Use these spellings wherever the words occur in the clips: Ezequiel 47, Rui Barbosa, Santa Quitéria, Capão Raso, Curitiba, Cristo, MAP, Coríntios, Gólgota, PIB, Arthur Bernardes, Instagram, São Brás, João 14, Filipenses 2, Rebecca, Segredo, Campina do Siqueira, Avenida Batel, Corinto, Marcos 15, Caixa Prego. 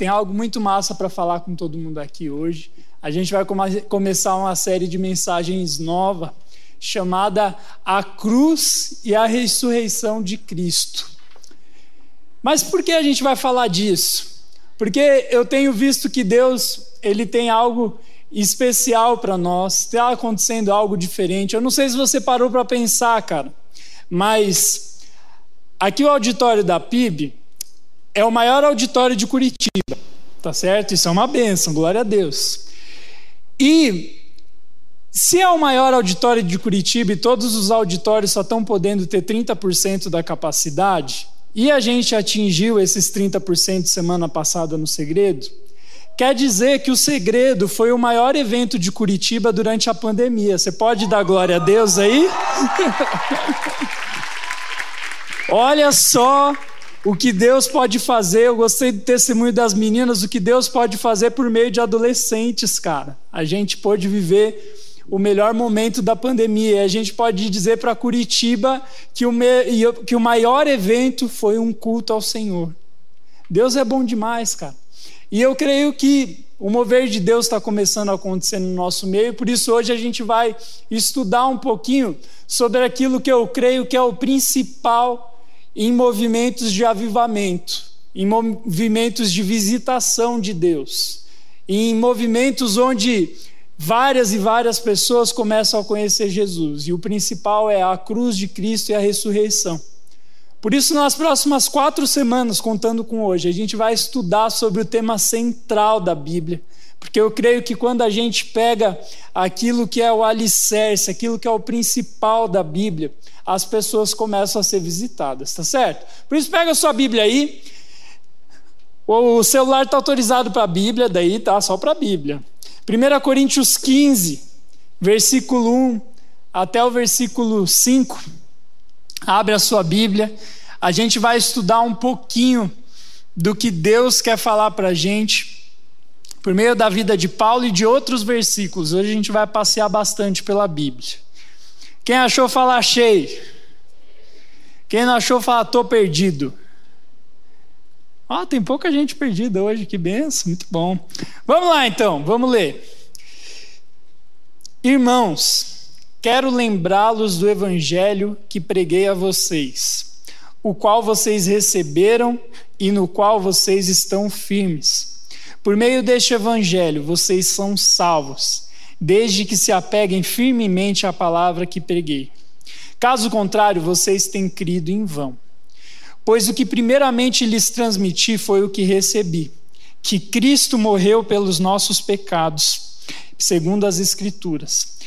tem algo muito massa para falar com todo mundo aqui hoje. A gente vai começar uma série de mensagens nova, chamada A Cruz e a Ressurreição de Cristo. Mas por que a gente vai falar disso? Porque eu tenho visto que Deus, ele tem algo especial para nós, está acontecendo algo diferente. Eu não sei se você parou para pensar, cara, mas aqui o auditório da PIB é o maior auditório de Curitiba, tá certo? Isso é uma bênção, glória a Deus. E se é o maior auditório de Curitiba e todos os auditórios só estão podendo ter 30% da capacidade, e a gente atingiu esses 30% semana passada no Segredo, quer dizer que o Segredo foi o maior evento de Curitiba durante a pandemia. Você pode dar glória a Deus aí? Olha só o que Deus pode fazer. Eu gostei do testemunho das meninas, o que Deus pode fazer por meio de adolescentes, cara. A gente pôde viver o melhor momento da pandemia. A gente pode dizer para Curitiba que o maior evento foi um culto ao Senhor. Deus é bom demais, cara. E eu creio que o mover de Deus está começando a acontecer no nosso meio, por isso hoje a gente vai estudar um pouquinho sobre aquilo que eu creio que é o principal em movimentos de avivamento, em movimentos de visitação de Deus, em movimentos onde várias e várias pessoas começam a conhecer Jesus, e o principal é a cruz de Cristo e a ressurreição. Por isso, nas próximas 4 semanas, contando com hoje, a gente vai estudar sobre o tema central da Bíblia, porque eu creio que quando a gente pega aquilo que é o alicerce, aquilo que é o principal da Bíblia, as pessoas começam a ser visitadas, tá certo? Por isso, pega a sua Bíblia aí, o celular está autorizado para a Bíblia, daí tá só para a Bíblia. 1 Coríntios 15, versículo 1 até o versículo 5. Abre a sua Bíblia, a gente vai estudar um pouquinho do que Deus quer falar para a gente, por meio da vida de Paulo e de outros versículos. Hoje a gente vai passear bastante pela Bíblia. Quem achou, fala achei. Quem não achou, fala tô perdido. Ah, tem pouca gente perdida hoje, que benção, muito bom. Vamos lá então, vamos ler. Irmãos, quero lembrá-los do evangelho que preguei a vocês, o qual vocês receberam e no qual vocês estão firmes. Por meio deste evangelho, vocês são salvos, desde que se apeguem firmemente à palavra que preguei. Caso contrário, vocês têm crido em vão. Pois o que primeiramente lhes transmiti foi o que recebi, que Cristo morreu pelos nossos pecados, segundo as Escrituras.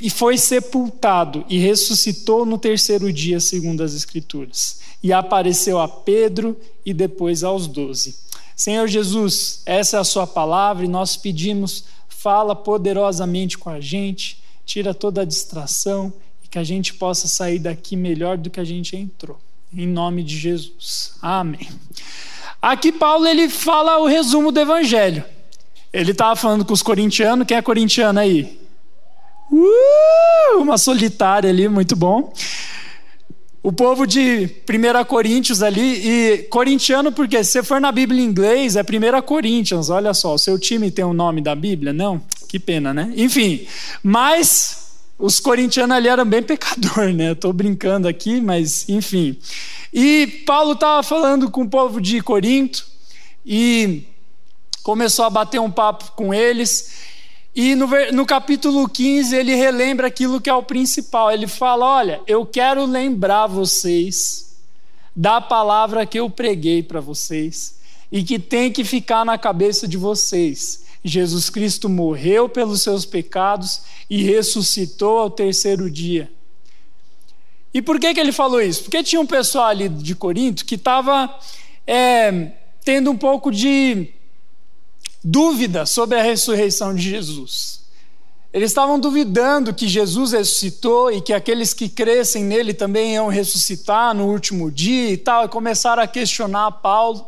E foi sepultado e ressuscitou no 3º dia, segundo as Escrituras. E apareceu a Pedro e depois aos 12. Senhor Jesus, essa é a sua palavra e nós pedimos, fala poderosamente com a gente, tira toda a distração e que a gente possa sair daqui melhor do que a gente entrou. Em nome de Jesus. Amém. Aqui Paulo, ele fala o resumo do evangelho. Ele estava falando com os corintianos. Quem é corintiano aí? Uma solitária ali, muito bom. O povo de 1 Coríntios ali, e corintiano porque se você for na Bíblia em inglês é 1 Corinthians, olha só, o seu time tem o nome da Bíblia? Não? Que pena, né? Enfim, mas os corintianos ali eram bem pecador, né? Eu tô brincando aqui, mas enfim. E Paulo estava falando com o povo de Corinto e começou a bater um papo com eles. E no capítulo 15 ele relembra aquilo que é o principal. Ele fala, olha, eu quero lembrar vocês da palavra que eu preguei para vocês e que tem que ficar na cabeça de vocês. Jesus Cristo morreu pelos seus pecados e ressuscitou ao 3º dia. E por que ele falou isso? Porque tinha um pessoal ali de Corinto que estava tendo um pouco de dúvida sobre a ressurreição de Jesus. Eles estavam duvidando que Jesus ressuscitou e que aqueles que crescem nele também iam ressuscitar no último dia e tal, e começaram a questionar Paulo.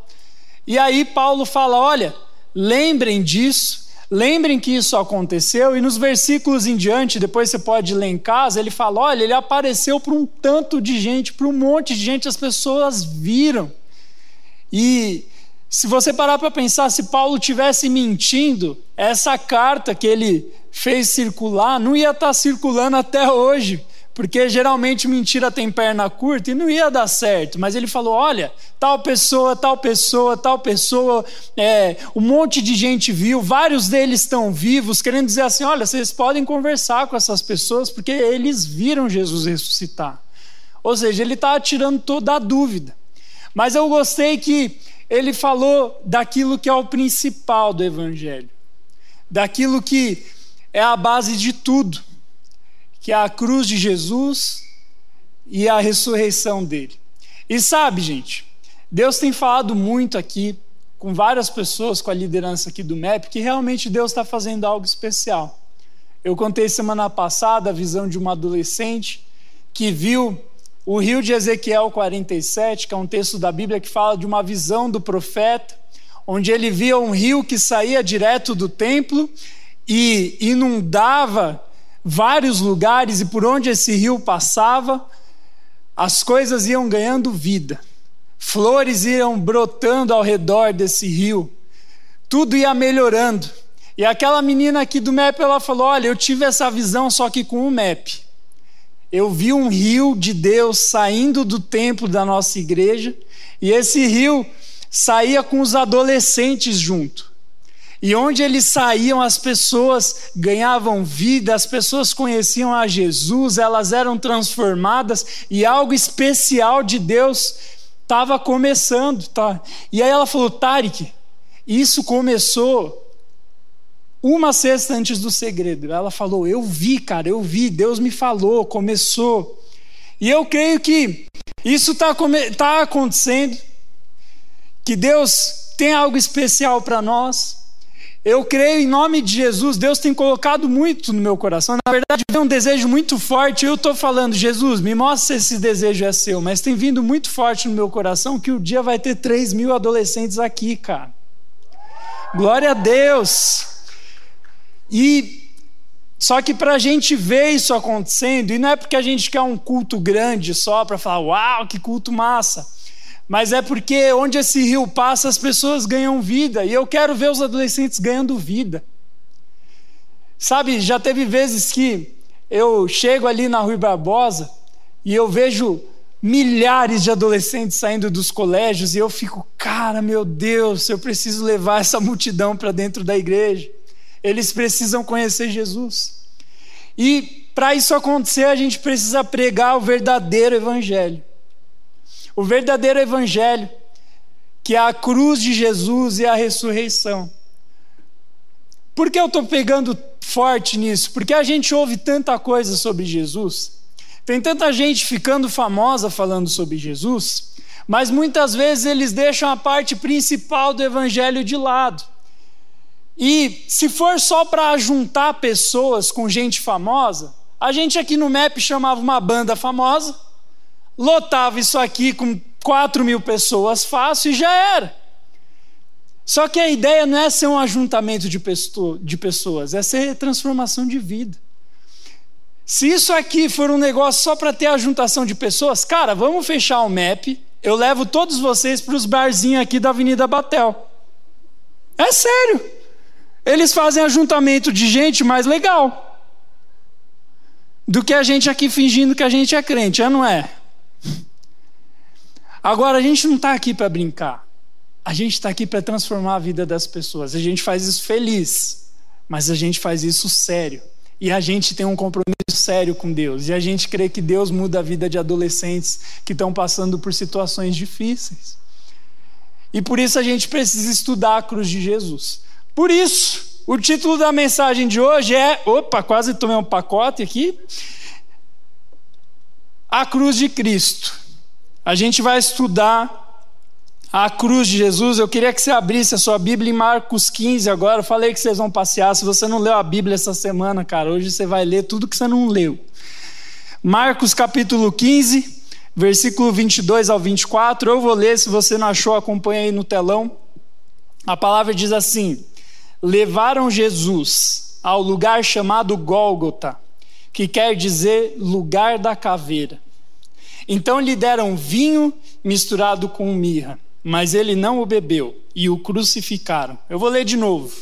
E aí Paulo fala, olha, lembrem disso, lembrem que isso aconteceu. E nos versículos em diante, depois você pode ler em casa, ele fala, olha, ele apareceu para um tanto de gente, para um monte de gente, as pessoas viram. E Se você parar para pensar, se Paulo tivesse mentindo, essa carta que ele fez circular não ia estar circulando até hoje, porque geralmente mentira tem perna curta e não ia dar certo. Mas ele falou, olha, tal pessoa, um monte de gente viu, vários deles estão vivos, querendo dizer assim, olha, vocês podem conversar com essas pessoas, porque eles viram Jesus ressuscitar. Ou seja, ele está tirando toda a dúvida. Mas eu gostei que ele falou daquilo que é o principal do evangelho, daquilo que é a base de tudo, que é a cruz de Jesus e a ressurreição dele. E sabe, gente, Deus tem falado muito aqui com várias pessoas, com a liderança aqui do MAP, que realmente Deus está fazendo algo especial. Eu contei semana passada a visão de uma adolescente que viu o rio de Ezequiel 47, que é um texto da Bíblia que fala de uma visão do profeta, onde ele via um rio que saía direto do templo e inundava vários lugares, e por onde esse rio passava, as coisas iam ganhando vida, flores iam brotando ao redor desse rio, tudo ia melhorando. E aquela menina aqui do MAP, ela falou, olha, eu tive essa visão só que com o MAP, eu vi um rio de Deus saindo do templo da nossa igreja, e esse rio saía com os adolescentes junto. E onde eles saíam, as pessoas ganhavam vida, as pessoas conheciam a Jesus, elas eram transformadas e algo especial de Deus estava começando. Tá? E aí ela falou, Tárik, isso começou uma sexta antes do segredo. Ela falou, eu vi, Deus me falou, começou. E eu creio que isso está acontecendo, que Deus tem algo especial para nós. Eu creio em nome de Jesus, Deus tem colocado muito no meu coração, na verdade é um desejo muito forte, eu estou falando, Jesus, me mostra se esse desejo é seu, mas tem vindo muito forte no meu coração que o dia vai ter 3.000 adolescentes aqui, cara, glória a Deus. E só que para a gente ver isso acontecendo, e não é porque a gente quer um culto grande só para falar, uau, que culto massa, mas é porque onde esse rio passa, as pessoas ganham vida, e eu quero ver os adolescentes ganhando vida. Sabe, já teve vezes que eu chego ali na Rui Barbosa e eu vejo milhares de adolescentes saindo dos colégios, e eu fico, cara, meu Deus, eu preciso levar essa multidão para dentro da igreja, eles precisam conhecer Jesus. E para isso acontecer, a gente precisa pregar o verdadeiro evangelho. O verdadeiro evangelho, que é a cruz de Jesus e a ressurreição. Por que eu estou pegando forte nisso? Porque a gente ouve tanta coisa sobre Jesus, tem tanta gente ficando famosa falando sobre Jesus, mas muitas vezes eles deixam a parte principal do evangelho de lado. E se for só para juntar pessoas com gente famosa, a gente aqui no MAP chamava uma banda famosa, lotava isso aqui com 4.000 pessoas fácil e já era. Só que a ideia não é ser um ajuntamento de pessoas, é ser transformação de vida. Se isso aqui for um negócio só para ter ajuntação de pessoas, cara, vamos fechar o MAP, eu levo todos vocês para os barzinhos aqui da Avenida Batel. É sério, eles fazem ajuntamento de gente mais legal do que a gente aqui fingindo que a gente é crente, não é? Agora, a gente não está aqui para brincar, a gente está aqui para transformar a vida das pessoas. A gente faz isso feliz, mas a gente faz isso sério, e a gente tem um compromisso sério com Deus, e a gente crê que Deus muda a vida de adolescentes que estão passando por situações difíceis, e por isso a gente precisa estudar a cruz de Jesus. Por isso, o título da mensagem de hoje é, opa, quase tomei um pacote aqui, a cruz de Cristo. A gente vai estudar a cruz de Jesus. Eu queria que você abrisse a sua Bíblia em Marcos 15 agora. Eu falei que vocês vão passear. Se você não leu a Bíblia essa semana, cara, hoje você vai ler tudo que você não leu. Marcos capítulo 15, versículo 22 ao 24. Eu vou ler, se você não achou, acompanha aí no telão. A palavra diz assim: levaram Jesus ao lugar chamado Gólgota, que quer dizer lugar da caveira. Então lhe deram vinho misturado com mirra. mas ele não o bebeu, e o crucificaram. Eu vou ler de novo.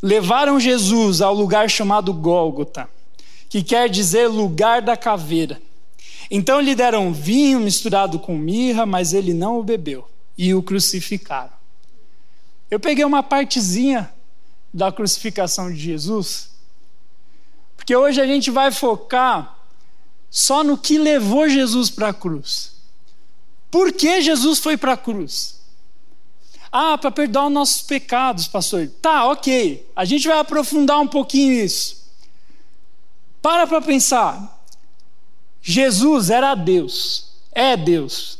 Levaram Jesus ao lugar chamado Gólgota, que quer dizer lugar da caveira. Então lhe deram vinho misturado com mirra, mas ele não o bebeu, e o crucificaram. Eu peguei uma partezinha da crucificação de Jesus, porque hoje a gente vai focar só no que levou Jesus para a cruz. Por que Jesus foi para a cruz? Ah, para perdoar os nossos pecados, pastor. Tá, ok. A gente vai aprofundar um pouquinho isso. Para pensar. Jesus era Deus. É Deus.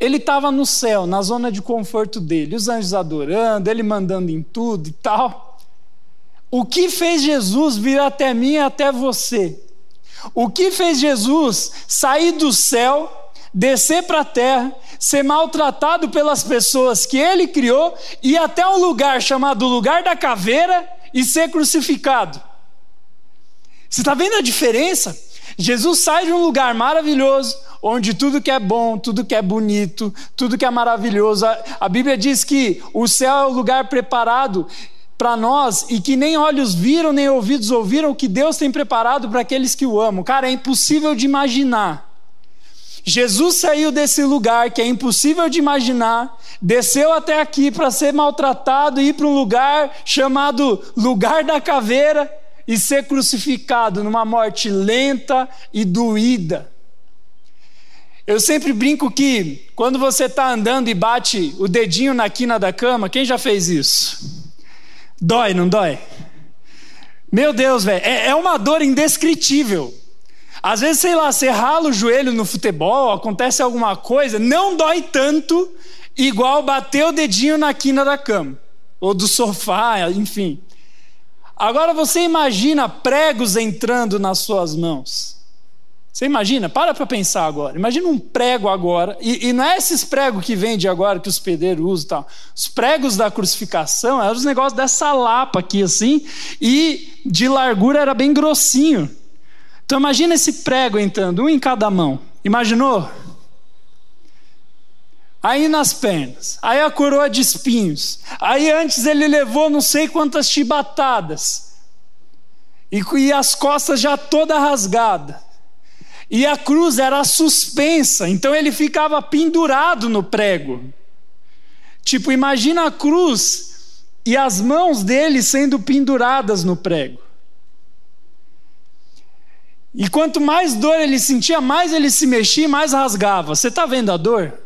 Ele estava no céu, na zona de conforto dele. Os anjos adorando, ele mandando em tudo e tal. O que fez Jesus vir até mim e até você? O que fez Jesus sair do céu, descer para a terra, ser maltratado pelas pessoas que ele criou, ir até um lugar chamado lugar da caveira e ser crucificado? Você está vendo a diferença? Jesus sai de um lugar maravilhoso, onde tudo que é bom, tudo que é bonito, tudo que é maravilhoso. A Bíblia diz que o céu é o lugar preparado para nós, e que nem olhos viram, nem ouvidos ouviram o que Deus tem preparado para aqueles que o amam. Cara, é impossível de imaginar. Jesus saiu desse lugar que é impossível de imaginar, desceu até aqui para ser maltratado e ir para um lugar chamado lugar da caveira e ser crucificado numa morte lenta e doída. Eu sempre brinco que quando você está andando e bate o dedinho na quina da cama, quem já fez isso? Dói, não dói? Meu Deus, velho, é uma dor indescritível. Às vezes, sei lá, você rala o joelho no futebol, acontece alguma coisa, não dói tanto igual bater o dedinho na quina da cama, ou do sofá, enfim. Agora você imagina pregos entrando nas suas mãos. Você imagina? Para pensar agora. Imagina um prego agora, e não é esses pregos que vende agora, que os pedreiros usam e tal. Os pregos da crucificação eram os negócios dessa lapa aqui assim, e de largura era bem grossinho. Então imagina esse prego entrando, um em cada mão. Imaginou? Aí nas pernas, aí a coroa de espinhos, aí antes ele levou não sei quantas chibatadas, e as costas já toda rasgada. E a cruz era suspensa, então ele ficava pendurado no prego. Tipo, imagina a cruz e as mãos dele sendo penduradas no prego. E quanto mais dor ele sentia, mais ele se mexia, mais rasgava. Você está vendo a dor?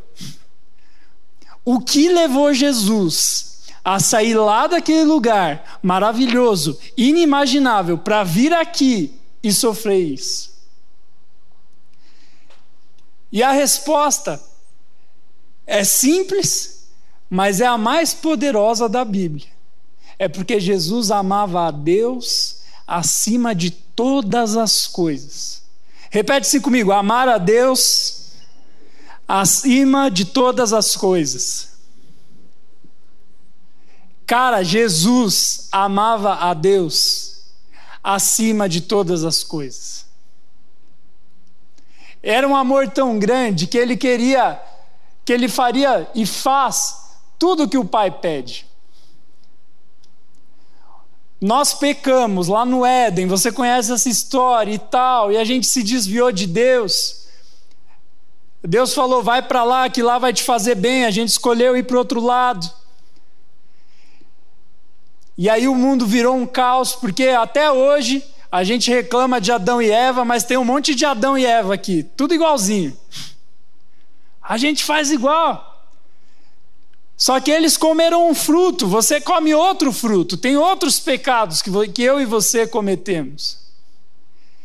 O que levou Jesus a sair lá daquele lugar maravilhoso, inimaginável, para vir aqui e sofrer isso? E a resposta é simples, mas é a mais poderosa da Bíblia. É porque Jesus amava a Deus acima de todas as coisas. Repete-se comigo: amar a Deus acima de todas as coisas. Cara, Jesus amava a Deus acima de todas as coisas. Era um amor tão grande que ele queria, que ele faria e faz tudo o que o Pai pede. Nós pecamos lá no Éden, você conhece essa história e tal, e a gente se desviou de Deus. Deus falou: vai para lá, que lá vai te fazer bem. A gente escolheu ir para o outro lado. E aí o mundo virou um caos, porque até hoje a gente reclama de Adão e Eva, mas tem um monte de Adão e Eva aqui, tudo igualzinho. A gente faz igual. Só que eles comeram um fruto, você come outro fruto, tem outros pecados que eu e você cometemos.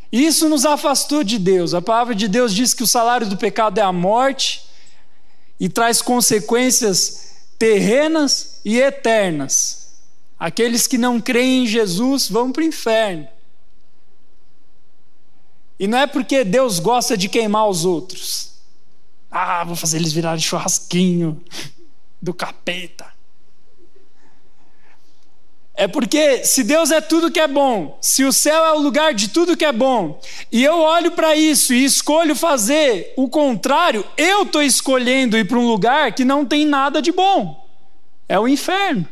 Isso nos afastou de Deus. A palavra de Deus diz que o salário do pecado é a morte, e traz consequências terrenas e eternas. Aqueles que não creem em Jesus vão para o inferno. E não é porque Deus gosta de queimar os outros. Ah, vou fazer eles virarem churrasquinho do capeta. É porque se Deus é tudo que é bom, se o céu é o lugar de tudo que é bom, e eu olho para isso e escolho fazer o contrário, eu estou escolhendo ir para um lugar que não tem nada de bom. É o inferno.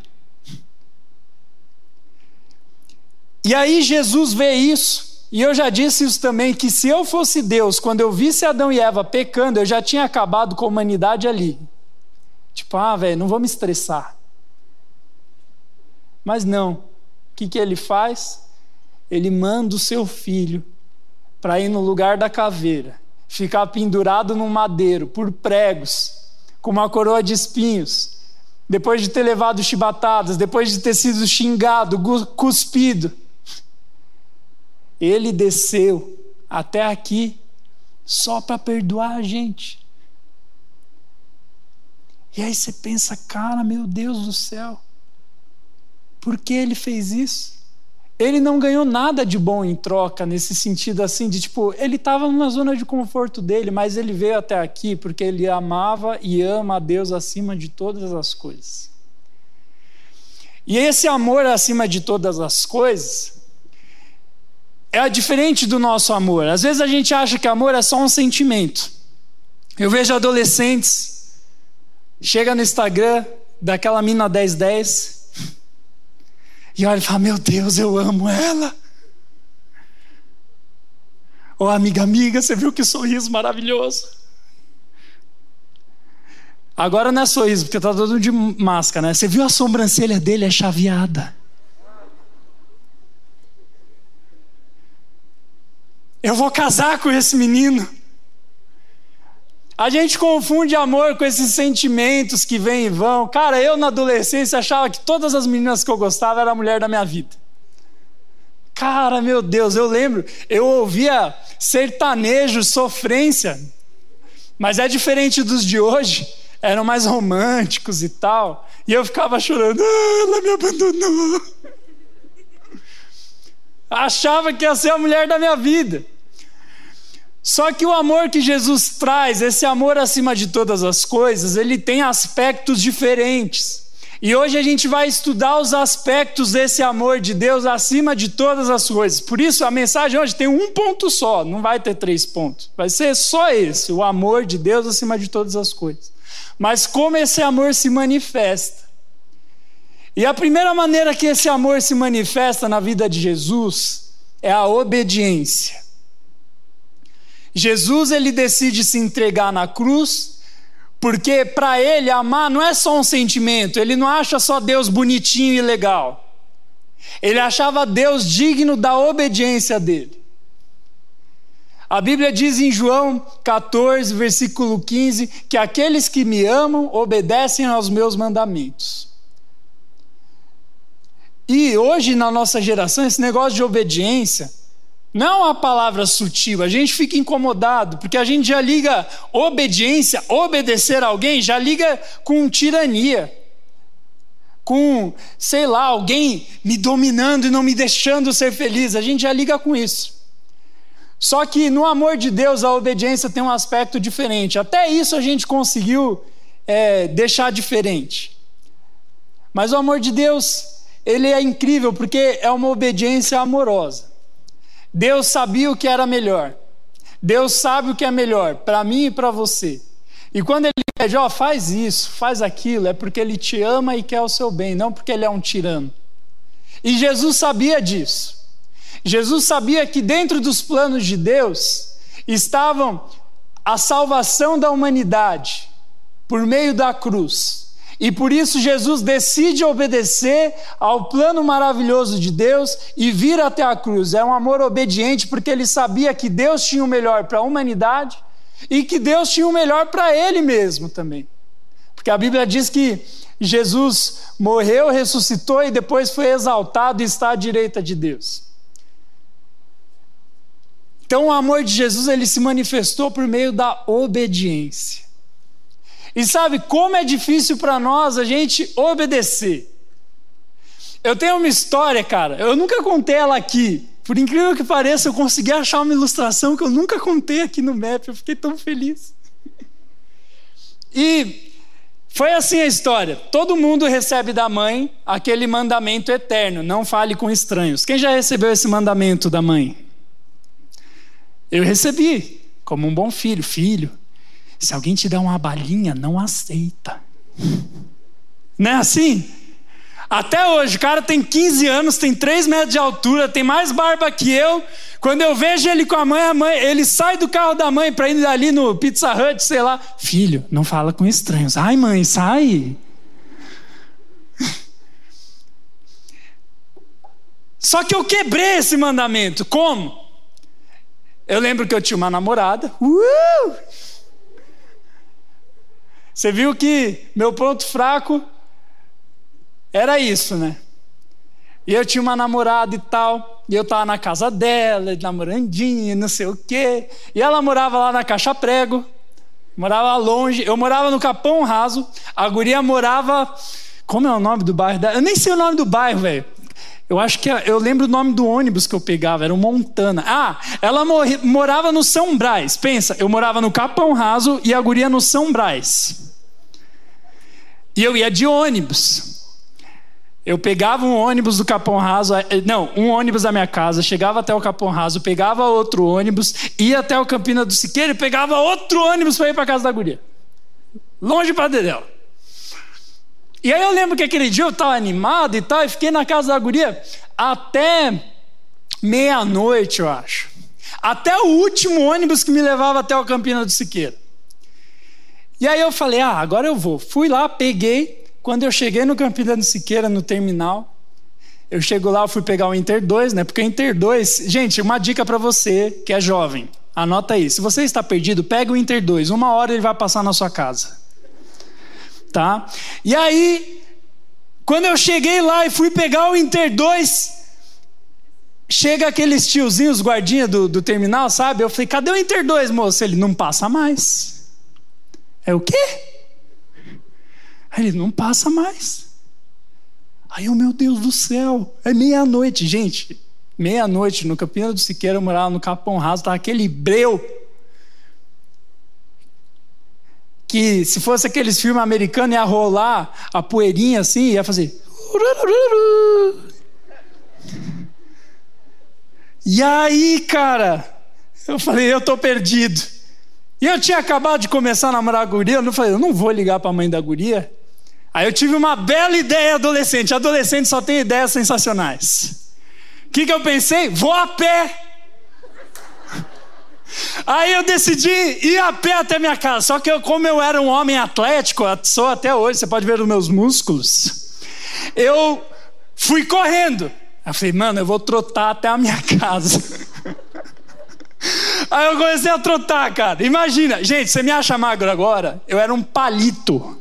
E aí Jesus vê isso, e eu já disse isso também, que se eu fosse Deus, quando eu visse Adão e Eva pecando, eu já tinha acabado com a humanidade ali. Tipo, velho, não vou me estressar. Mas não, o que ele faz? Ele manda o seu filho para ir no lugar da caveira, ficar pendurado num madeiro, por pregos, com uma coroa de espinhos, depois de ter levado chibatadas, depois de ter sido xingado, cuspido. Ele desceu até aqui só para perdoar a gente. E aí você pensa, cara, meu Deus do céu, por que ele fez isso? Ele não ganhou nada de bom em troca, nesse sentido assim, de tipo, ele estava numa zona de conforto dele, mas ele veio até aqui porque ele amava e ama a Deus acima de todas as coisas. E esse amor acima de todas as coisas é diferente do nosso amor. Às vezes a gente acha que amor é só um sentimento. Eu vejo adolescentes, chega no Instagram daquela mina 1010, e olha e fala, meu Deus, eu amo ela. Ô, amiga, você viu que sorriso maravilhoso. Agora não é sorriso, porque tá todo mundo de máscara, né? Você viu a sobrancelha dele, é chaveada. Eu vou casar com esse menino. A gente confunde amor com esses sentimentos que vêm e vão. Cara, eu na adolescência achava que todas as meninas que eu gostava era a mulher da minha vida. Cara, meu Deus, eu lembro, eu ouvia sertanejo, sofrência, mas é diferente dos de hoje, eram mais românticos e tal, e eu ficava chorando, ela me abandonou. Achava que ia ser a mulher da minha vida. Só que o amor que Jesus traz, esse amor acima de todas as coisas, ele tem aspectos diferentes. E hoje a gente vai estudar os aspectos desse amor de Deus acima de todas as coisas. Por isso a mensagem hoje tem um ponto só, não vai ter 3 pontos. Vai ser só esse, o amor de Deus acima de todas as coisas. Mas como esse amor se manifesta? E a primeira maneira que esse amor se manifesta na vida de Jesus é a obediência. Jesus, ele decide se entregar na cruz, porque para ele amar não é só um sentimento, ele não acha só Deus bonitinho e legal. Ele achava Deus digno da obediência dele. A Bíblia diz em João 14, versículo 15, que aqueles que me amam obedecem aos meus mandamentos. E hoje na nossa geração, esse negócio de obediência não é uma palavra sutil, a gente fica incomodado, porque a gente já liga obediência, obedecer a alguém, já liga com tirania, com, sei lá, alguém me dominando e não me deixando ser feliz, a gente já liga com isso. Só que no amor de Deus a obediência tem um aspecto diferente, até isso a gente conseguiu deixar diferente. Mas o amor de Deus, ele é incrível, porque é uma obediência amorosa. Deus sabia o que era melhor. Deus sabe o que é melhor para mim e para você. E quando ele pede, faz isso, faz aquilo, é porque ele te ama e quer o seu bem, não porque ele é um tirano. E Jesus sabia disso. Jesus sabia que dentro dos planos de Deus estavam a salvação da humanidade por meio da cruz. E por isso Jesus decide obedecer ao plano maravilhoso de Deus e vir até a cruz. É um amor obediente, porque ele sabia que Deus tinha o melhor para a humanidade e que Deus tinha o melhor para ele mesmo também. Porque a Bíblia diz que Jesus morreu, ressuscitou e depois foi exaltado e está à direita de Deus. Então o amor de Jesus, ele se manifestou por meio da obediência. E sabe como é difícil para nós a gente obedecer? Eu tenho uma história, cara, eu nunca contei ela aqui. Por incrível que pareça, eu consegui achar uma ilustração que eu nunca contei aqui no MAP. Eu fiquei tão feliz. E Foi assim a história. Todo mundo recebe da mãe aquele mandamento eterno: não fale com estranhos. Quem já recebeu esse mandamento da mãe? Eu recebi, como um bom filho. Filho, se alguém te der uma balinha, não aceita. Não é assim? Até hoje, o cara tem 15 anos, tem 3 metros de altura, tem mais barba que eu. Quando eu vejo ele com a mãe, ele sai do carro da mãe para ir ali no Pizza Hut, sei lá. Filho, não fala com estranhos. Ai, mãe, sai. Só que eu quebrei esse mandamento. Como? Eu lembro que eu tinha uma namorada. Você viu que meu ponto fraco era isso, né? E eu tinha uma namorada e tal, e eu tava na casa dela, namorandinha, não sei o quê. E ela morava lá na Caixa Prego, morava longe. Eu morava no Capão Raso, a guria morava... Como é o nome do bairro dela? Eu nem sei o nome do bairro, velho. Eu acho que... Eu lembro o nome do ônibus que eu pegava, era o Montana. Ah, ela morava no São Brás. Pensa, eu morava no Capão Raso e a guria no São Brás. E eu ia de ônibus. Eu pegava um ônibus do Capão Raso, não, um ônibus da minha casa, chegava até o Capão Raso, pegava outro ônibus, ia até o Campina do Siqueira e pegava outro ônibus para ir para casa da guria. Longe pra dedéu. E aí eu lembro que aquele dia eu estava animado e tal, e fiquei na casa da guria até meia-noite, eu acho. Até o último ônibus que me levava até o Campina do Siqueira. E aí eu falei, agora eu vou. Fui lá, peguei. Quando eu cheguei no Campina do Siqueira, no terminal, eu chego lá, eu fui pegar o Inter 2, né? Porque o Inter 2... Gente, uma dica para você que é jovem. Anota aí. Se você está perdido, pega o Inter 2. Uma hora ele vai passar na sua casa. Tá? E aí, quando eu cheguei lá e fui pegar o Inter 2, chega aqueles tiozinhos, guardinha do terminal, sabe? Eu falei, cadê o Inter 2, moço? Ele, não passa mais. É o quê? Aí ele, não passa mais. Aí eu, meu Deus do céu, é meia-noite, gente. Meia-noite, no Campina do Siqueira, eu morava no Capão Raso, tava aquele breu. Que se fosse aqueles filmes americanos, ia rolar a poeirinha assim, ia fazer... E aí, cara, eu falei, eu tô perdido. E eu tinha acabado de começar a namorar a guria, eu falei, eu não vou ligar para a mãe da guria. Aí eu tive uma bela ideia adolescente. Adolescente só tem ideias sensacionais. O que eu pensei? Vou a pé. Aí eu decidi ir a pé até minha casa. Só que como eu era um homem atlético, sou até hoje, você pode ver os meus músculos, eu fui correndo. Eu falei, mano, eu vou trotar até a minha casa. Aí eu comecei a trotar, cara. Imagina, gente, você me acha magro agora? Eu era um palito.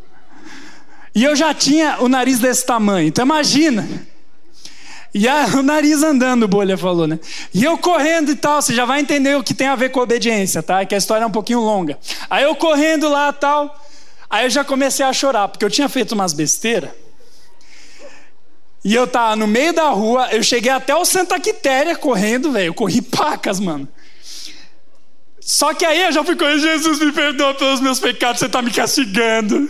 E eu já tinha o nariz desse tamanho, então imagina. E o nariz andando, Bolha falou, né? E eu correndo e tal, você já vai entender o que tem a ver com obediência, tá? É que a história é um pouquinho longa. Aí eu correndo lá e tal, aí eu já comecei a chorar, porque eu tinha feito umas besteiras. E eu tava no meio da rua, eu cheguei até o Santa Quitéria correndo, velho. Eu corri pacas, mano. Só que aí eu já fui correndo, Jesus me perdoa pelos meus pecados, você tá me castigando.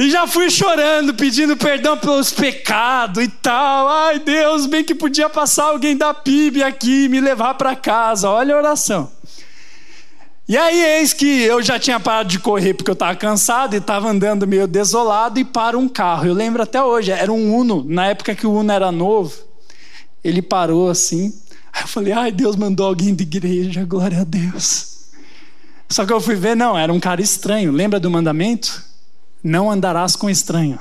E já fui chorando, pedindo perdão pelos pecados e tal. Ai, Deus, bem que podia passar alguém da PIB aqui e me levar pra casa. Olha a oração. E aí, eis que eu já tinha parado de correr porque eu estava cansado e estava andando meio desolado e para um carro. Eu lembro até hoje, era um Uno, na época que o Uno era novo. Ele parou assim. Aí eu falei, ai, Deus mandou alguém de igreja, glória a Deus. Só que eu fui ver, não, era um cara estranho. Lembra do mandamento? Não andarás com estranho.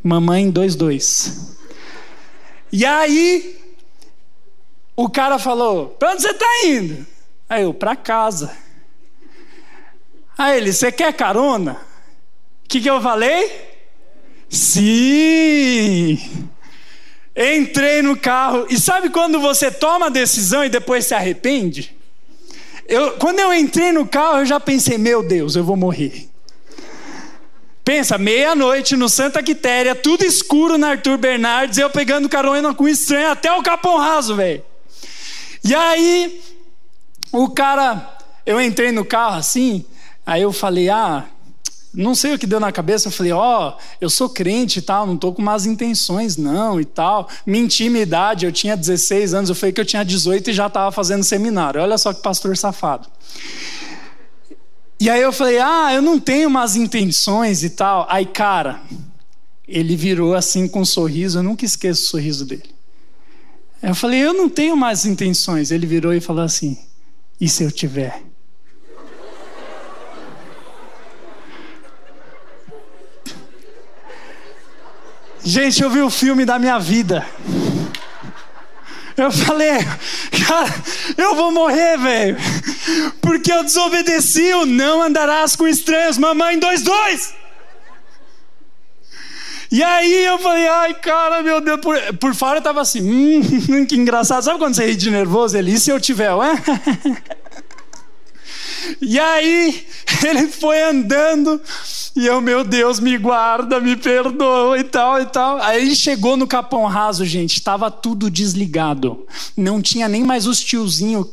Mamãe 2:2. E aí, o cara falou, pra onde você está indo? Aí eu, pra casa. Aí ele, você quer carona? O que eu falei? Sim! Entrei no carro. E sabe quando você toma a decisão e depois se arrepende? Quando eu entrei no carro, eu já pensei, meu Deus, eu vou morrer. Pensa, meia-noite no Santa Quitéria, tudo escuro na Arthur Bernardes, eu pegando carona com estranho até o Capão Raso, velho. E aí, eu entrei no carro assim... Aí eu falei, não sei o que deu na cabeça, eu falei, eu sou crente e tal, não tô com más intenções não e tal. Menti minha idade, eu tinha 16 anos, eu falei que eu tinha 18 e já tava fazendo seminário. Olha só que pastor safado. E aí eu falei, eu não tenho más intenções e tal. Aí, cara, ele virou assim com um sorriso, eu nunca esqueço o sorriso dele. Eu falei, eu não tenho más intenções. Ele virou e falou assim, e se eu tiver? Gente, eu vi o filme da minha vida. Eu falei, cara, eu vou morrer, velho. Porque eu desobedeci o não andarás com estranhos, mamãe 2:2. E aí eu falei, cara, meu Deus. Por fora eu tava assim, que engraçado. Sabe quando você ri de nervoso? Ele, e se eu tiver? Ué? E aí ele foi andando e eu, meu Deus, me guarda, me perdoa e tal e tal. Aí ele chegou no Capão Raso, gente, tava tudo desligado, não tinha nem mais os tiozinhos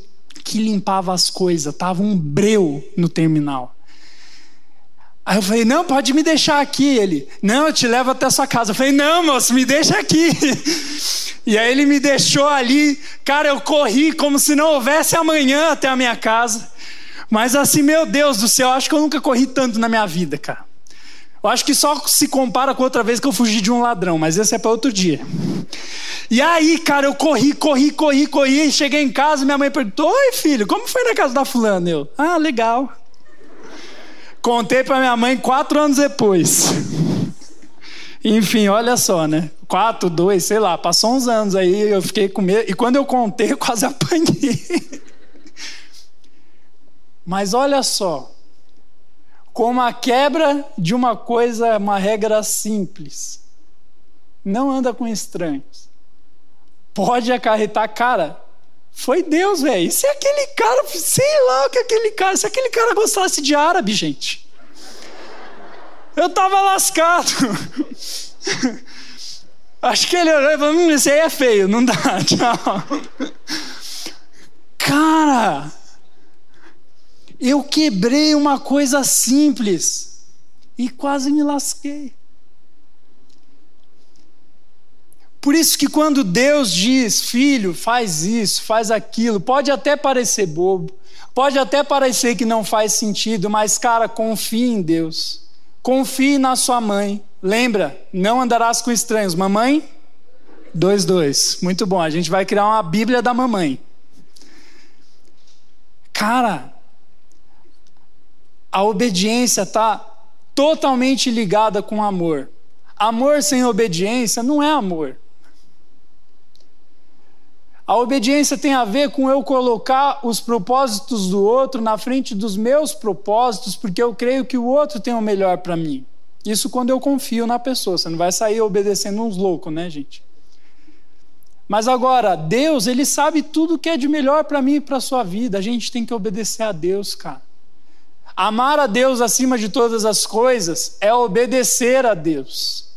que limpava as coisas, tava um breu no terminal. Aí eu falei, não, pode me deixar aqui. Ele, não, eu te levo até a sua casa. Eu falei, não, moço, me deixa aqui. E aí ele me deixou ali, cara, eu corri como se não houvesse amanhã até a minha casa. Mas assim, meu Deus do céu, acho que eu nunca corri tanto na minha vida, cara. Eu acho que só se compara com outra vez que eu fugi de um ladrão, mas esse é para outro dia. E aí, cara, eu corri, cheguei em casa, minha mãe perguntou, oi filho, como foi na casa da fulana? Eu, legal. Contei para minha mãe 4 anos depois. Enfim, olha só, né? 4, 2, sei lá, passou uns anos aí, eu fiquei com medo, e quando eu contei, eu quase apanhei. Mas olha só, como a quebra de uma coisa, uma regra simples, não anda com estranhos, pode acarretar, cara, foi Deus, velho. Se aquele cara, sei lá o que aquele cara, se aquele cara gostasse de árabe, gente, eu tava lascado. Acho que ele olhou e falou, esse aí é feio, não dá, tchau. Cara, eu quebrei uma coisa simples e quase me lasquei. Por isso que quando Deus diz, filho, faz isso, faz aquilo, pode até parecer bobo, pode até parecer que não faz sentido, mas cara, confie em Deus, confie na sua mãe. Lembra, não andarás com estranhos, mamãe? 2:2, muito bom, a gente vai criar uma Bíblia da mamãe. Cara, a obediência está totalmente ligada com amor. Amor sem obediência não é amor. A obediência tem a ver com eu colocar os propósitos do outro na frente dos meus propósitos, porque eu creio que o outro tem o melhor para mim. Isso quando eu confio na pessoa. Você não vai sair obedecendo uns loucos, né, gente? Mas agora, Deus, ele sabe tudo o que é de melhor para mim e para a sua vida. A gente tem que obedecer a Deus, cara. Amar a Deus acima de todas as coisas é obedecer a Deus.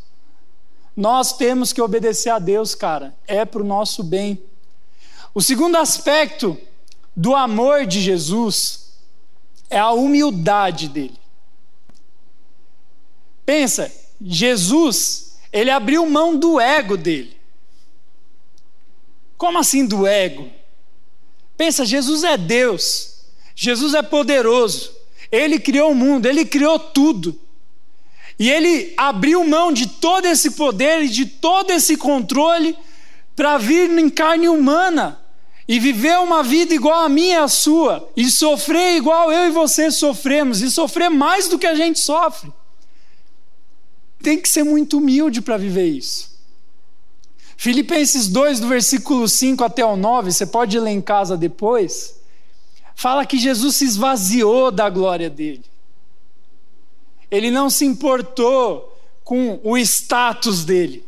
Nós temos que obedecer a Deus, cara, é pro nosso bem. O segundo aspecto do amor de Jesus é a humildade dele. Pensa, Jesus, ele abriu mão do ego dele. Como assim do ego? Pensa, Jesus é Deus, Jesus é poderoso. Ele criou o mundo, ele criou tudo. E ele abriu mão de todo esse poder e de todo esse controle para vir em carne humana e viver uma vida igual a minha e a sua, e sofrer igual eu e você sofremos, e sofrer mais do que a gente sofre. Tem que ser muito humilde para viver isso. Filipenses 2, do versículo 5 até o 9, você pode ir lá em casa depois. Fala que Jesus se esvaziou da glória dele. Ele não se importou com o status dele,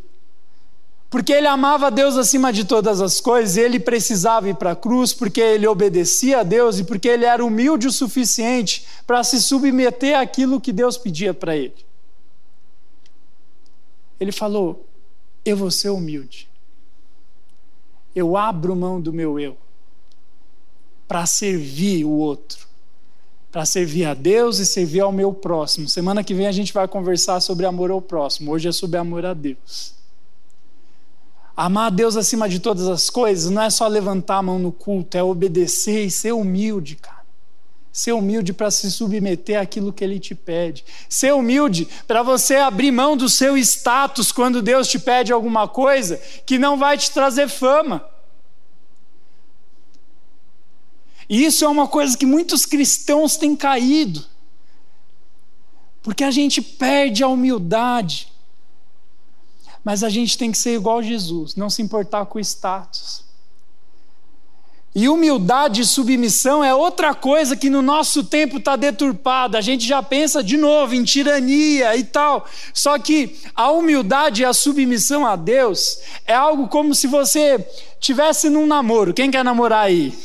porque ele amava Deus acima de todas as coisas, e ele precisava ir para a cruz, porque ele obedecia a Deus e porque ele era humilde o suficiente para se submeter àquilo que Deus pedia para ele. Ele falou, eu vou ser humilde, eu abro mão do meu eu para servir o outro, para servir a Deus e servir ao meu próximo. Semana que vem a gente vai conversar sobre amor ao próximo. Hoje é sobre amor a Deus. Amar a Deus acima de todas as coisas não é só levantar a mão no culto, é obedecer e ser humilde, cara. Ser humilde para se submeter àquilo que Ele te pede. Ser humilde para você abrir mão do seu status quando Deus te pede alguma coisa que não vai te trazer fama. E isso é uma coisa que muitos cristãos têm caído, porque a gente perde a humildade. Mas a gente tem que ser igual a Jesus, não se importar com o status. E humildade e submissão é outra coisa que no nosso tempo está deturpada. A gente já pensa de novo em tirania e tal. Só que a humildade e a submissão a Deus é algo como se você tivesse num namoro. Quem quer namorar aí?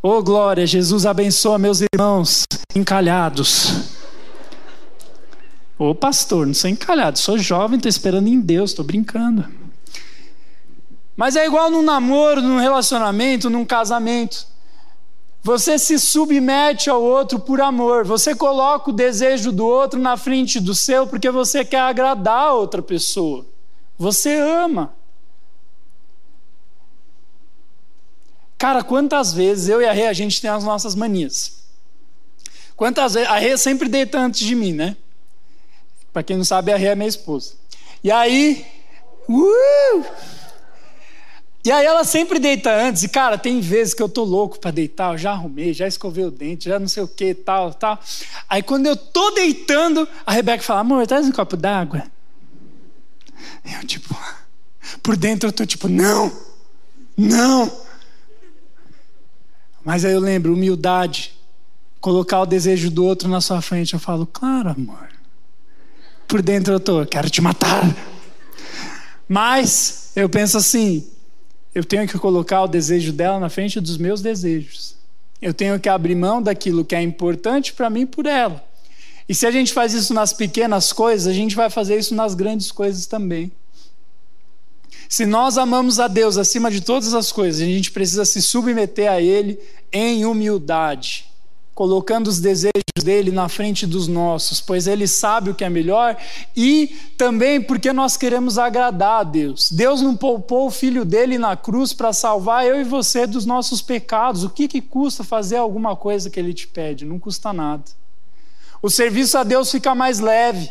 Ô, glória, Jesus abençoa meus irmãos encalhados. Ô, pastor, não sou encalhado, sou jovem, estou esperando em Deus, estou brincando. Mas é igual num namoro, num relacionamento, num casamento. Você se submete ao outro por amor. Você coloca o desejo do outro na frente do seu porque você quer agradar a outra pessoa. Você ama. Cara, quantas vezes eu e a Rê, a gente tem as nossas manias. Quantas vezes, a Rê sempre deita antes de mim, né? Pra quem não sabe, a Rê é minha esposa. E aí, e aí ela sempre deita antes. E cara, tem vezes que eu tô louco pra deitar, eu já arrumei, já escovei o dente, já não sei o que, tal. Aí quando eu tô deitando, a Rebecca fala, amor, traz um copo d'água. Eu tipo, por dentro eu tô tipo, não. Mas aí eu lembro, humildade, colocar o desejo do outro na sua frente. Eu falo, claro, amor. Por dentro eu tô, quero te matar. Mas eu penso assim, eu tenho que colocar o desejo dela na frente dos meus desejos. Eu tenho que abrir mão daquilo que é importante para mim por ela. E se a gente faz isso nas pequenas coisas, a gente vai fazer isso nas grandes coisas também. Se nós amamos a Deus acima de todas as coisas, a gente precisa se submeter a Ele em humildade, colocando os desejos dEle na frente dos nossos, pois Ele sabe o que é melhor, e também porque nós queremos agradar a Deus. Deus não poupou o Filho dEle na cruz para salvar eu e você dos nossos pecados. O que custa fazer alguma coisa que Ele te pede? Não custa nada. O serviço a Deus fica mais leve.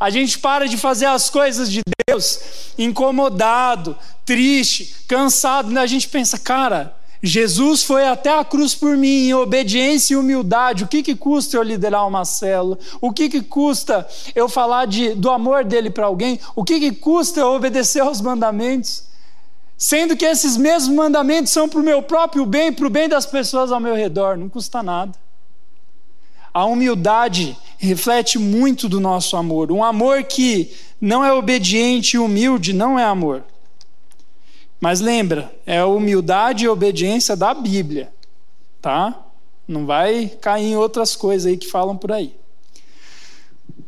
A gente para de fazer as coisas de Deus incomodado, triste, cansado. A gente pensa, cara, Jesus foi até a cruz por mim, em obediência e humildade. O que custa eu liderar uma célula? O que custa eu falar do amor dele para alguém? O que custa eu obedecer aos mandamentos? Sendo que esses mesmos mandamentos são para o meu próprio bem, para o bem das pessoas ao meu redor. Não custa nada. A humildade reflete muito do nosso amor. Um amor que não é obediente e humilde não é amor. Mas lembra, é a humildade e obediência da Bíblia, tá? Não vai cair em outras coisas aí que falam por aí.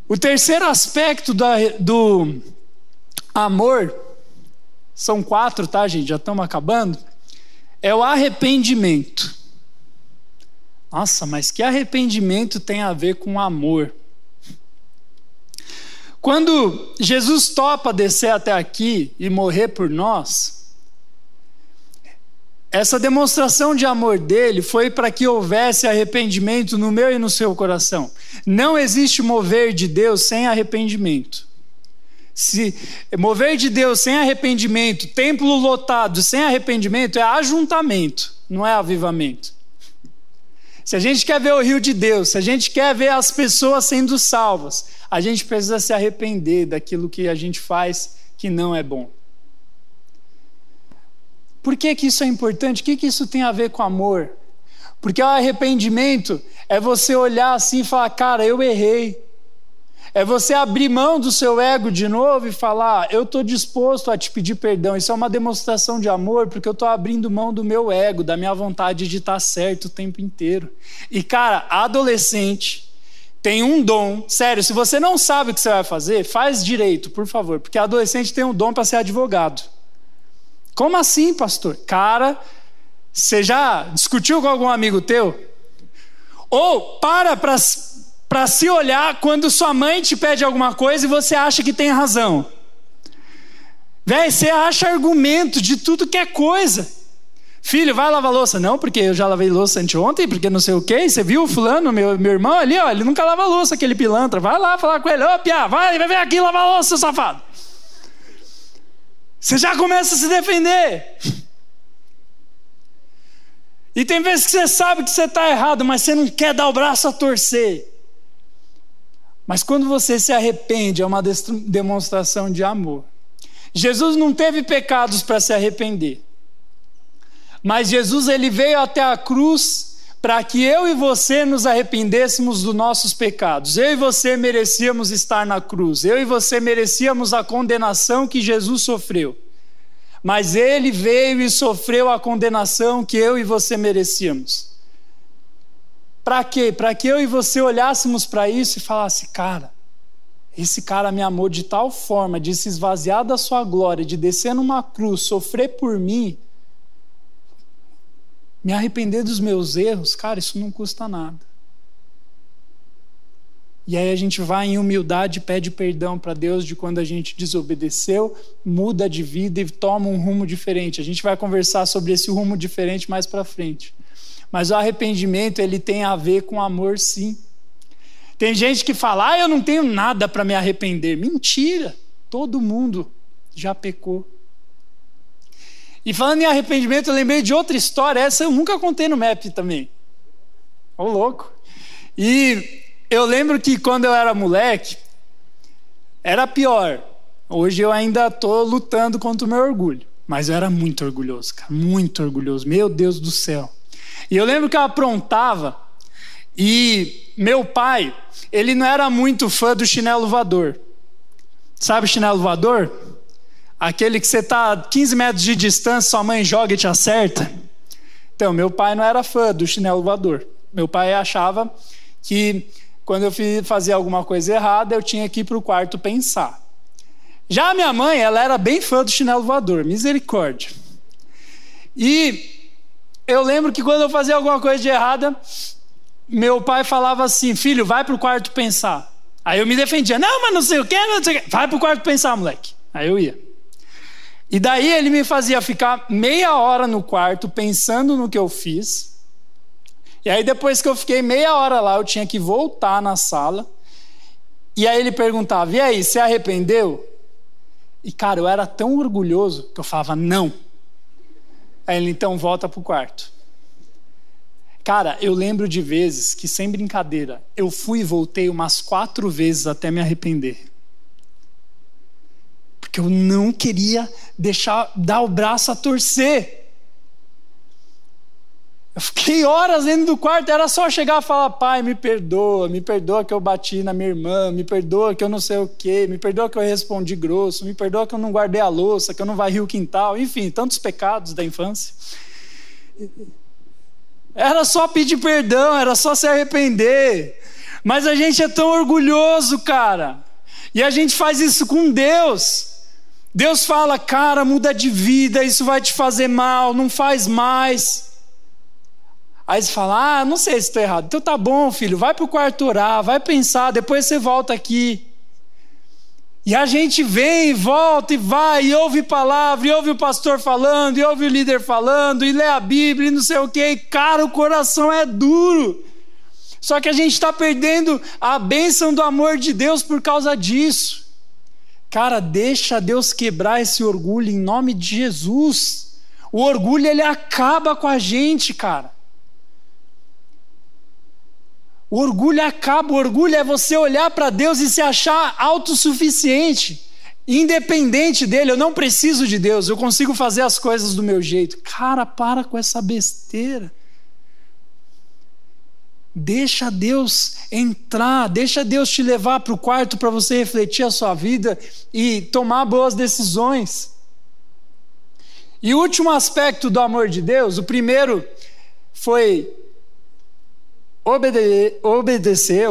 O terceiro aspecto do amor, são 4, tá, gente? Já estamos acabando. É o arrependimento. Nossa, mas que arrependimento tem a ver com amor? Quando Jesus topa descer até aqui e morrer por nós, essa demonstração de amor dele foi para que houvesse arrependimento no meu e no seu coração. Não existe mover de Deus sem arrependimento. Se mover de Deus sem arrependimento, templo lotado sem arrependimento, é ajuntamento, não é avivamento. Se a gente quer ver o rio de Deus, se a gente quer ver as pessoas sendo salvas, a gente precisa se arrepender daquilo que a gente faz que não é bom. Por que isso é importante? O que isso tem a ver com amor? Porque o arrependimento é você olhar assim e falar, cara, eu errei. É você abrir mão do seu ego de novo e falar, eu estou disposto a te pedir perdão. Isso é uma demonstração de amor, porque eu estou abrindo mão do meu ego, da minha vontade de estar certo o tempo inteiro. E cara, adolescente tem um dom, sério, se você não sabe o que você vai fazer, faz direito, por favor, porque adolescente tem um dom para ser advogado. Como assim, pastor? Cara, você já discutiu com algum amigo teu? Ou para se olhar quando sua mãe te pede alguma coisa e você acha que tem razão. Véi, você acha argumento de tudo que é coisa. Filho, vai lavar louça. Não, porque eu já lavei louça anteontem, porque não sei o quê. Você viu o fulano, meu irmão ali, ó, ele nunca lava louça, aquele pilantra. Vai lá falar com ele. Ô, piá, vem aqui lavar louça, seu safado. Você já começa a se defender. E tem vezes que você sabe que você está errado, mas você não quer dar o braço a torcer. Mas quando você se arrepende, é uma demonstração de amor. Jesus não teve pecados para se arrepender. Mas Jesus, ele veio até a cruz para que eu e você nos arrependêssemos dos nossos pecados. Eu e você merecíamos estar na cruz. Eu e você merecíamos a condenação que Jesus sofreu. Mas ele veio e sofreu a condenação que eu e você merecíamos. Para quê? Para que eu e você olhássemos para isso e falasse: cara, esse cara me amou de tal forma, de se esvaziar da sua glória, de descer numa cruz, sofrer por mim, me arrepender dos meus erros, cara, isso não custa nada. E aí a gente vai em humildade e pede perdão para Deus de quando a gente desobedeceu, muda de vida e toma um rumo diferente. A gente vai conversar sobre esse rumo diferente mais para frente. Mas o arrependimento, ele tem a ver com amor, sim. Tem gente que fala: eu não tenho nada para me arrepender. Mentira, todo mundo já pecou. E falando em arrependimento, eu lembrei de outra história. Essa eu nunca contei no MAP também. Ô louco. E eu lembro que quando eu era moleque, era pior. Hoje eu ainda estou lutando contra o meu orgulho. Mas eu era muito orgulhoso, cara. Muito orgulhoso. Meu Deus do céu. E eu lembro que eu aprontava. E meu pai, ele não era muito fã do chinelo voador. Sabe o chinelo voador? Aquele que você está a 15 metros de distância, sua mãe joga e te acerta. Então, meu pai não era fã do chinelo voador. Meu pai achava que quando eu fazia alguma coisa errada, eu tinha que ir para o quarto pensar. Já a minha mãe, ela era bem fã do chinelo voador, misericórdia. E eu lembro que quando eu fazia alguma coisa de errada, meu pai falava assim: filho, vai para o quarto pensar. Aí eu me defendia: não, mas não sei o que, não sei o que. Vai para o quarto pensar, moleque. Aí eu ia. E daí ele me fazia ficar meia hora no quarto pensando no que eu fiz. E aí depois que eu fiquei meia hora lá, eu tinha que voltar na sala. E aí ele perguntava: e aí, se arrependeu? E cara, eu era tão orgulhoso que eu falava: não. Aí ele: então volta pro quarto. Cara, eu lembro de vezes que, sem brincadeira, eu fui e voltei umas 4 vezes até me arrepender. Porque eu não queria dar o braço a torcer. Eu fiquei horas dentro do quarto, era só chegar e falar: pai, me perdoa que eu bati na minha irmã, me perdoa que eu não sei o quê, me perdoa que eu respondi grosso, me perdoa que eu não guardei a louça, que eu não varri o quintal, enfim, tantos pecados da infância. Era só pedir perdão, era só se arrepender. Mas a gente é tão orgulhoso, cara. E a gente faz isso com Deus. Deus fala: cara, muda de vida, isso vai te fazer mal, não faz mais. Aí você fala: não sei se estou errado. Então tá bom, filho, vai pro quarto orar, vai pensar, depois você volta aqui. E a gente vem e volta e vai, e ouve palavra, e ouve o pastor falando, e ouve o líder falando, e lê a Bíblia, e não sei o quê. E cara, o coração é duro. Só que a gente está perdendo a bênção do amor de Deus por causa disso. Cara, deixa Deus quebrar esse orgulho em nome de Jesus. O orgulho, ele acaba com a gente, cara. O orgulho acaba. O orgulho é você olhar para Deus e se achar autossuficiente, independente dele. Eu não preciso de Deus, eu consigo fazer as coisas do meu jeito. Cara, para com essa besteira. Deixa Deus entrar, deixa Deus te levar para o quarto para você refletir a sua vida e tomar boas decisões. E o último aspecto do amor de Deus, o primeiro foi obedecer,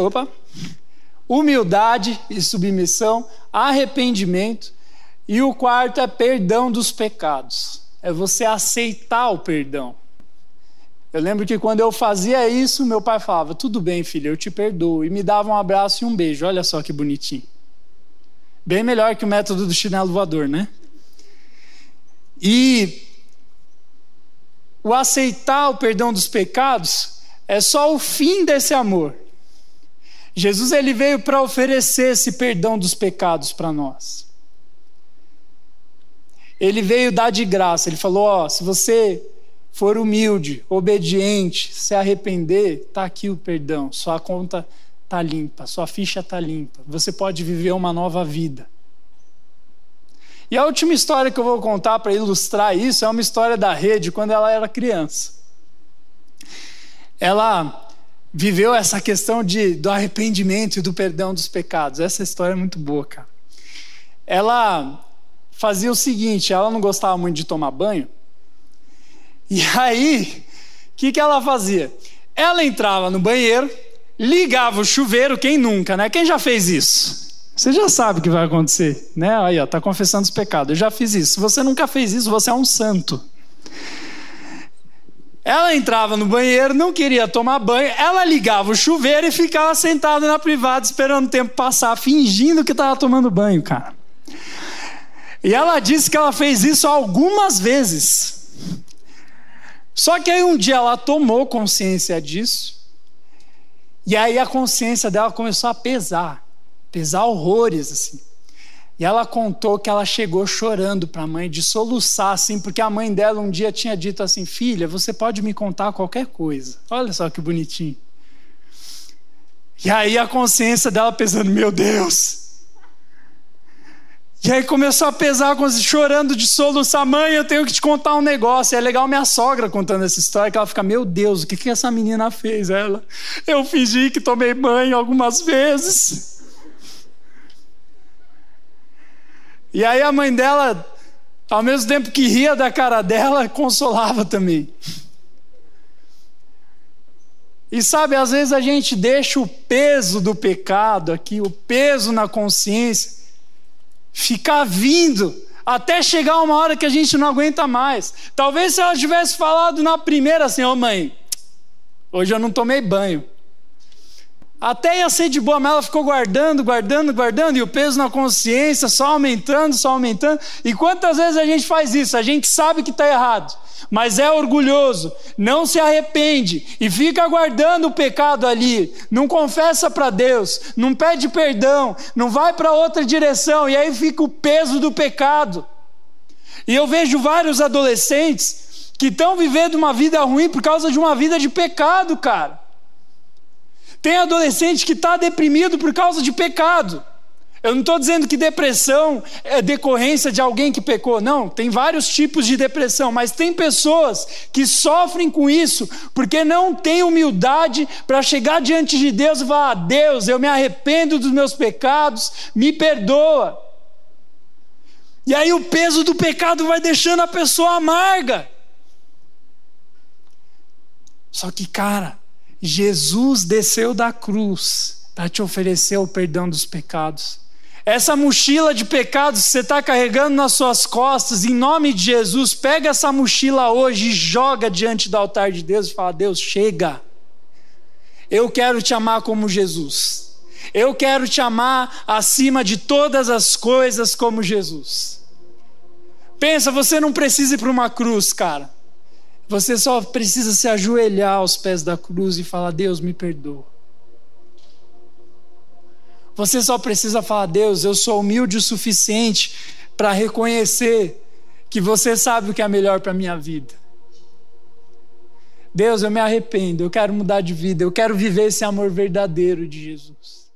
humildade e submissão, arrependimento, e o quarto é perdão dos pecados, é você aceitar o perdão. Eu lembro que quando eu fazia isso, meu pai falava, tudo bem, filho, eu te perdoo. E me dava um abraço e um beijo, olha só que bonitinho. Bem melhor que o método do chinelo voador, né? E o aceitar o perdão dos pecados é só o fim desse amor. Jesus, ele veio para oferecer esse perdão dos pecados para nós. Ele veio dar de graça, ele falou, ó, se você for humilde, obediente, se arrepender, está aqui o perdão, sua conta está limpa, sua ficha está limpa, você pode viver uma nova vida. E a última história que eu vou contar para ilustrar isso é uma história da Rede, quando ela era criança. Ela viveu essa questão do arrependimento e do perdão dos pecados. Essa história é muito boa, cara. Ela fazia o seguinte, ela não gostava muito de tomar banho. E aí, o que ela fazia? Ela entrava no banheiro, ligava o chuveiro, quem nunca, né? Quem já fez isso? Você já sabe o que vai acontecer, né? Aí, ó, tá confessando os pecados. Eu já fiz isso. Se você nunca fez isso, você é um santo. Ela entrava no banheiro, não queria tomar banho, ela ligava o chuveiro e ficava sentada na privada esperando o tempo passar, fingindo que estava tomando banho, cara. E ela disse que ela fez isso algumas vezes. Só que aí um dia ela tomou consciência disso, e aí a consciência dela começou a pesar horrores, assim. E ela contou que ela chegou chorando para a mãe, de soluçar, assim, porque a mãe dela um dia tinha dito assim, filha, você pode me contar qualquer coisa. Olha só que bonitinho. E aí a consciência dela pensando, meu Deus. E aí começou a pesar, chorando de soluçar, mãe, eu tenho que te contar um negócio. E é legal minha sogra contando essa história, que ela fica, meu Deus, o que essa menina fez? Ela, eu fingi que tomei banho algumas vezes. E aí a mãe dela, ao mesmo tempo que ria da cara dela, consolava também. E sabe, às vezes a gente deixa o peso do pecado aqui, o peso na consciência, ficar vindo até chegar uma hora que a gente não aguenta mais. Talvez se ela tivesse falado na primeira assim, ô mãe, hoje eu não tomei banho. Até ia ser de boa, mas ela ficou guardando, e o peso na consciência só aumentando. E quantas vezes a gente faz isso? A gente sabe que está errado, mas é orgulhoso, não se arrepende e fica guardando o pecado ali, não confessa para Deus, não pede perdão, não vai para outra direção, e aí fica o peso do pecado. E eu vejo vários adolescentes que estão vivendo uma vida ruim por causa de uma vida de pecado, cara. Tem adolescente que está deprimido por causa de pecado. Eu não estou dizendo que depressão é decorrência de alguém que pecou, não. Tem vários tipos de depressão, mas tem pessoas que sofrem com isso porque não tem humildade para chegar diante de Deus e falar, ah, Deus, eu me arrependo dos meus pecados, me perdoa. E aí o peso do pecado vai deixando a pessoa amarga. Só que, cara, Jesus desceu da cruz para te oferecer o perdão dos pecados. Essa mochila de pecados que você está carregando nas suas costas, em nome de Jesus, pega essa mochila hoje e joga diante do altar de Deus e fala, Deus, chega. Eu quero te amar como Jesus. Eu quero te amar acima de todas as coisas como Jesus. Pensa, você não precisa ir para uma cruz, cara. Você só precisa se ajoelhar aos pés da cruz e falar, Deus, me perdoa. Você só precisa falar, Deus, eu sou humilde o suficiente para reconhecer que você sabe o que é melhor para a minha vida. Deus, eu me arrependo, eu quero mudar de vida, eu quero viver esse amor verdadeiro de Jesus.